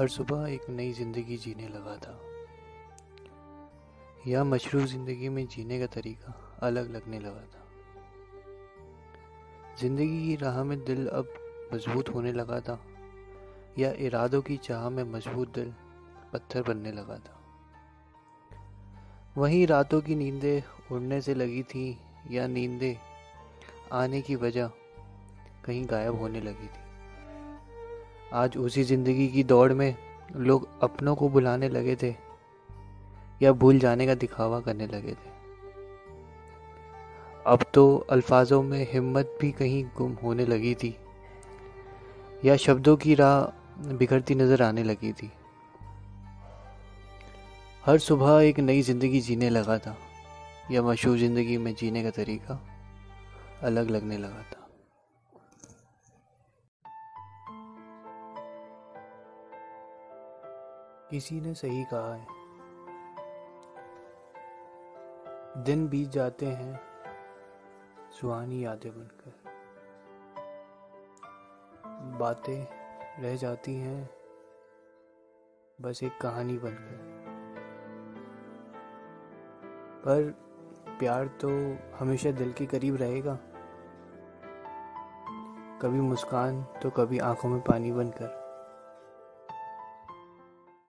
हर सुबह एक नई ज़िंदगी जीने लगा था। यह मशरूफ़ ज़िंदगी में जीने का तरीका अलग लगने लगा था। ज़िंदगी की राह में दिल अब मजबूत होने लगा था, या इरादों की चाह में मजबूत दिल पत्थर बनने लगा था। वहीं रातों की नींदें उड़ने से लगी थी, या नींदें आने की वजह कहीं गायब होने लगी थी। आज उसी ज़िंदगी की दौड़ में लोग अपनों को बुलाने लगे थे, या भूल जाने का दिखावा करने लगे थे। अब तो अल्फाजों में हिम्मत भी कहीं गुम होने लगी थी, या शब्दों की राह बिखरती नज़र आने लगी थी। हर सुबह एक नई ज़िंदगी जीने लगा था। यह मशहूर ज़िंदगी में जीने का तरीका अलग लगने लगा था। किसी ने सही कहा है, दिन बीत जाते हैं सुहानी यादें बनकर, बातें रह जाती हैं बस एक कहानी बनकर, पर प्यार तो हमेशा दिल के करीब रहेगा, कभी मुस्कान तो कभी आंखों में पानी बनकर।